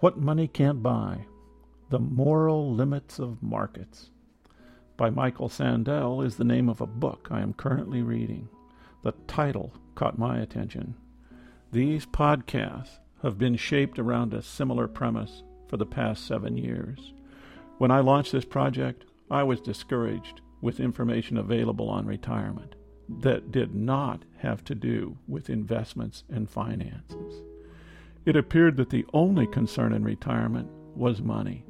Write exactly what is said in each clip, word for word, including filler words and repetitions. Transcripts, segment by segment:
What Money Can't Buy, The Moral Limits of Markets by Michael Sandel is the name of a book I am currently reading. The title caught my attention. These podcasts have been shaped around a similar premise for the past seven years. When I launched this project, I was discouraged with information available on retirement that did not have to do with investments and finances. It appeared that the only concern in retirement was money.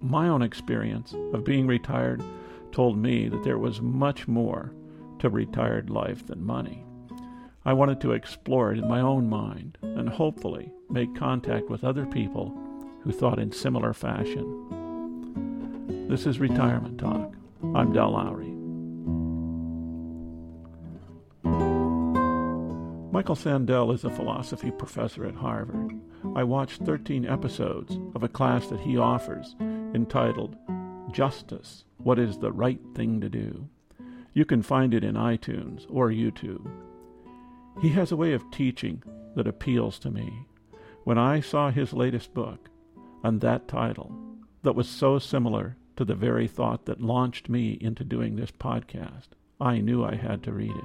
My own experience of being retired told me that there was much more to retired life than money. I wanted to explore it in my own mind and hopefully make contact with other people who thought in similar fashion. This is Retirement Talk. I'm Del Lowry. Michael Sandel is a philosophy professor at Harvard. I watched thirteen episodes of a class that he offers entitled Justice, What is the Right Thing to Do? You can find it in iTunes or YouTube. He has a way of teaching that appeals to me. When I saw his latest book and that title that was so similar to the very thought that launched me into doing this podcast, I knew I had to read it.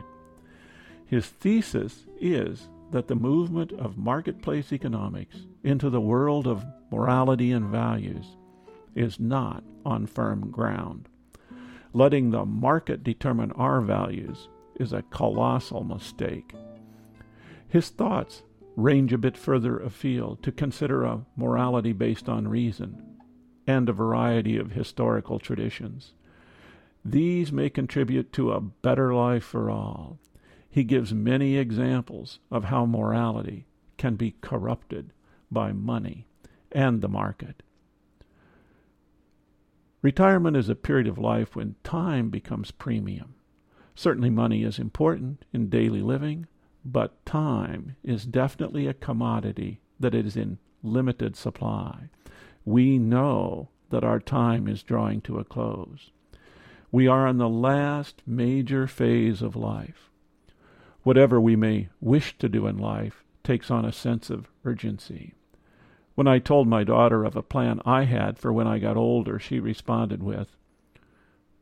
His thesis is that the movement of marketplace economics into the world of morality and values is not on firm ground. Letting the market determine our values is a colossal mistake. His thoughts range a bit further afield to consider a morality based on reason and a variety of historical traditions. These may contribute to a better life for all. He gives many examples of how morality can be corrupted by money and the market. Retirement is a period of life when time becomes premium. Certainly money is important in daily living, but time is definitely a commodity that is in limited supply. We know that our time is drawing to a close. We are in the last major phase of life. Whatever we may wish to do in life takes on a sense of urgency. When I told my daughter of a plan I had for when I got older, she responded with,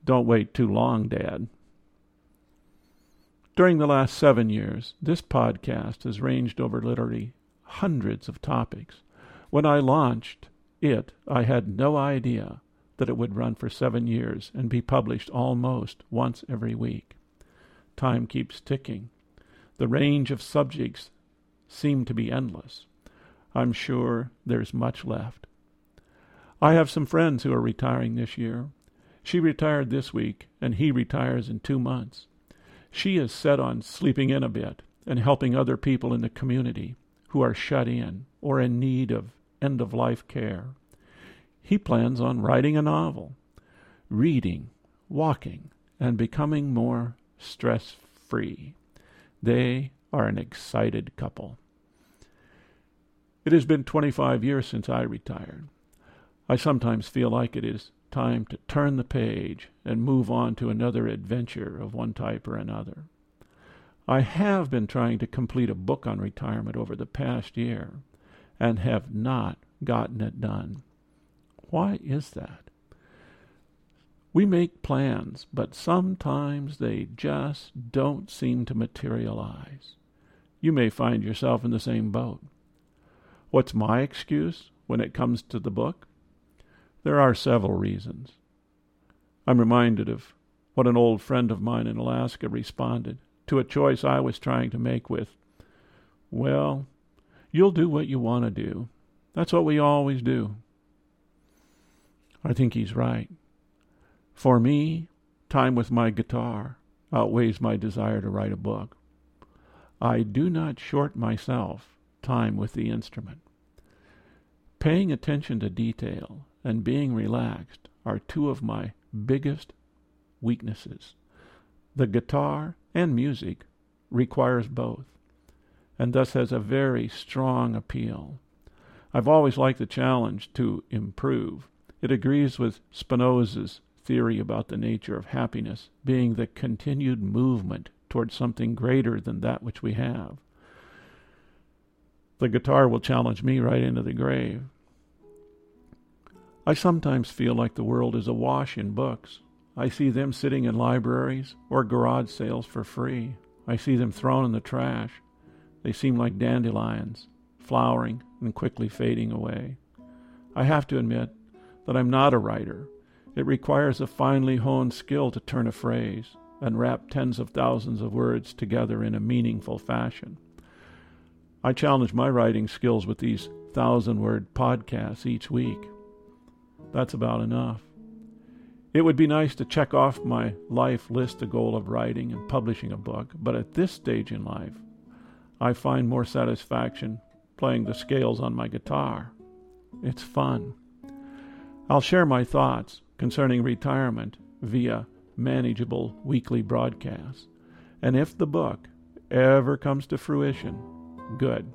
"Don't wait too long, Dad." During the last seven years, this podcast has ranged over literally hundreds of topics. When I launched it, I had no idea that it would run for seven years and be published almost once every week. Time keeps ticking. The range of subjects seem to be endless. I'm sure there's much left. I have some friends who are retiring this year. She retired this week, and he retires in two months. She is set on sleeping in a bit and helping other people in the community who are shut in or in need of end-of-life care. He plans on writing a novel, reading, walking, and becoming more stress-free. They are an excited couple. It has been twenty-five years since I retired. I sometimes feel like it is time to turn the page and move on to another adventure of one type or another. I have been trying to complete a book on retirement over the past year and have not gotten it done. Why is that? We make plans, but sometimes they just don't seem to materialize. You may find yourself in the same boat. What's my excuse when it comes to the book? There are several reasons. I'm reminded of what an old friend of mine in Alaska responded to a choice I was trying to make with, "Well, you'll do what you want to do. That's what we always do." I think he's right. For me, time with my guitar outweighs my desire to write a book. I do not short myself time with the instrument. Paying attention to detail and being relaxed are two of my biggest weaknesses. The guitar and music requires both, and thus has a very strong appeal. I've always liked the challenge to improve. It agrees with Spinoza's theory about the nature of happiness being the continued movement towards something greater than that which we have. The guitar will challenge me right into the grave. I sometimes feel like the world is awash in books. I see them sitting in libraries or garage sales for free. I see them thrown in the trash. They seem like dandelions, flowering and quickly fading away. I have to admit that I'm not a writer. It requires a finely honed skill to turn a phrase and wrap tens of thousands of words together in a meaningful fashion. I challenge my writing skills with these thousand-word podcasts each week. That's about enough. It would be nice to check off my life list the goal of writing and publishing a book, but at this stage in life, I find more satisfaction playing the scales on my guitar. It's fun. I'll share my thoughts concerning retirement via manageable weekly broadcasts. And if the book ever comes to fruition, good.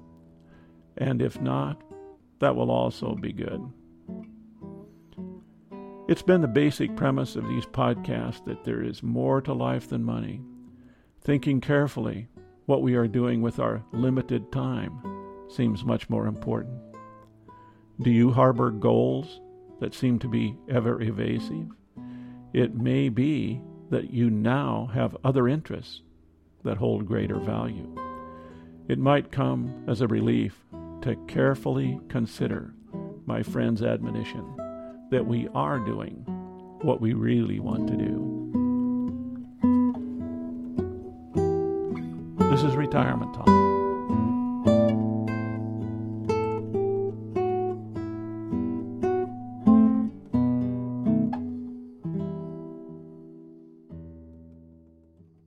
And if not, that will also be good. It's been the basic premise of these podcasts that there is more to life than money. Thinking carefully what we are doing with our limited time seems much more important. Do you harbor goals that seem to be ever evasive? It may be that you now have other interests that hold greater value. It might come as a relief to carefully consider my friend's admonition that we are doing what we really want to do. This is Retirement Talk.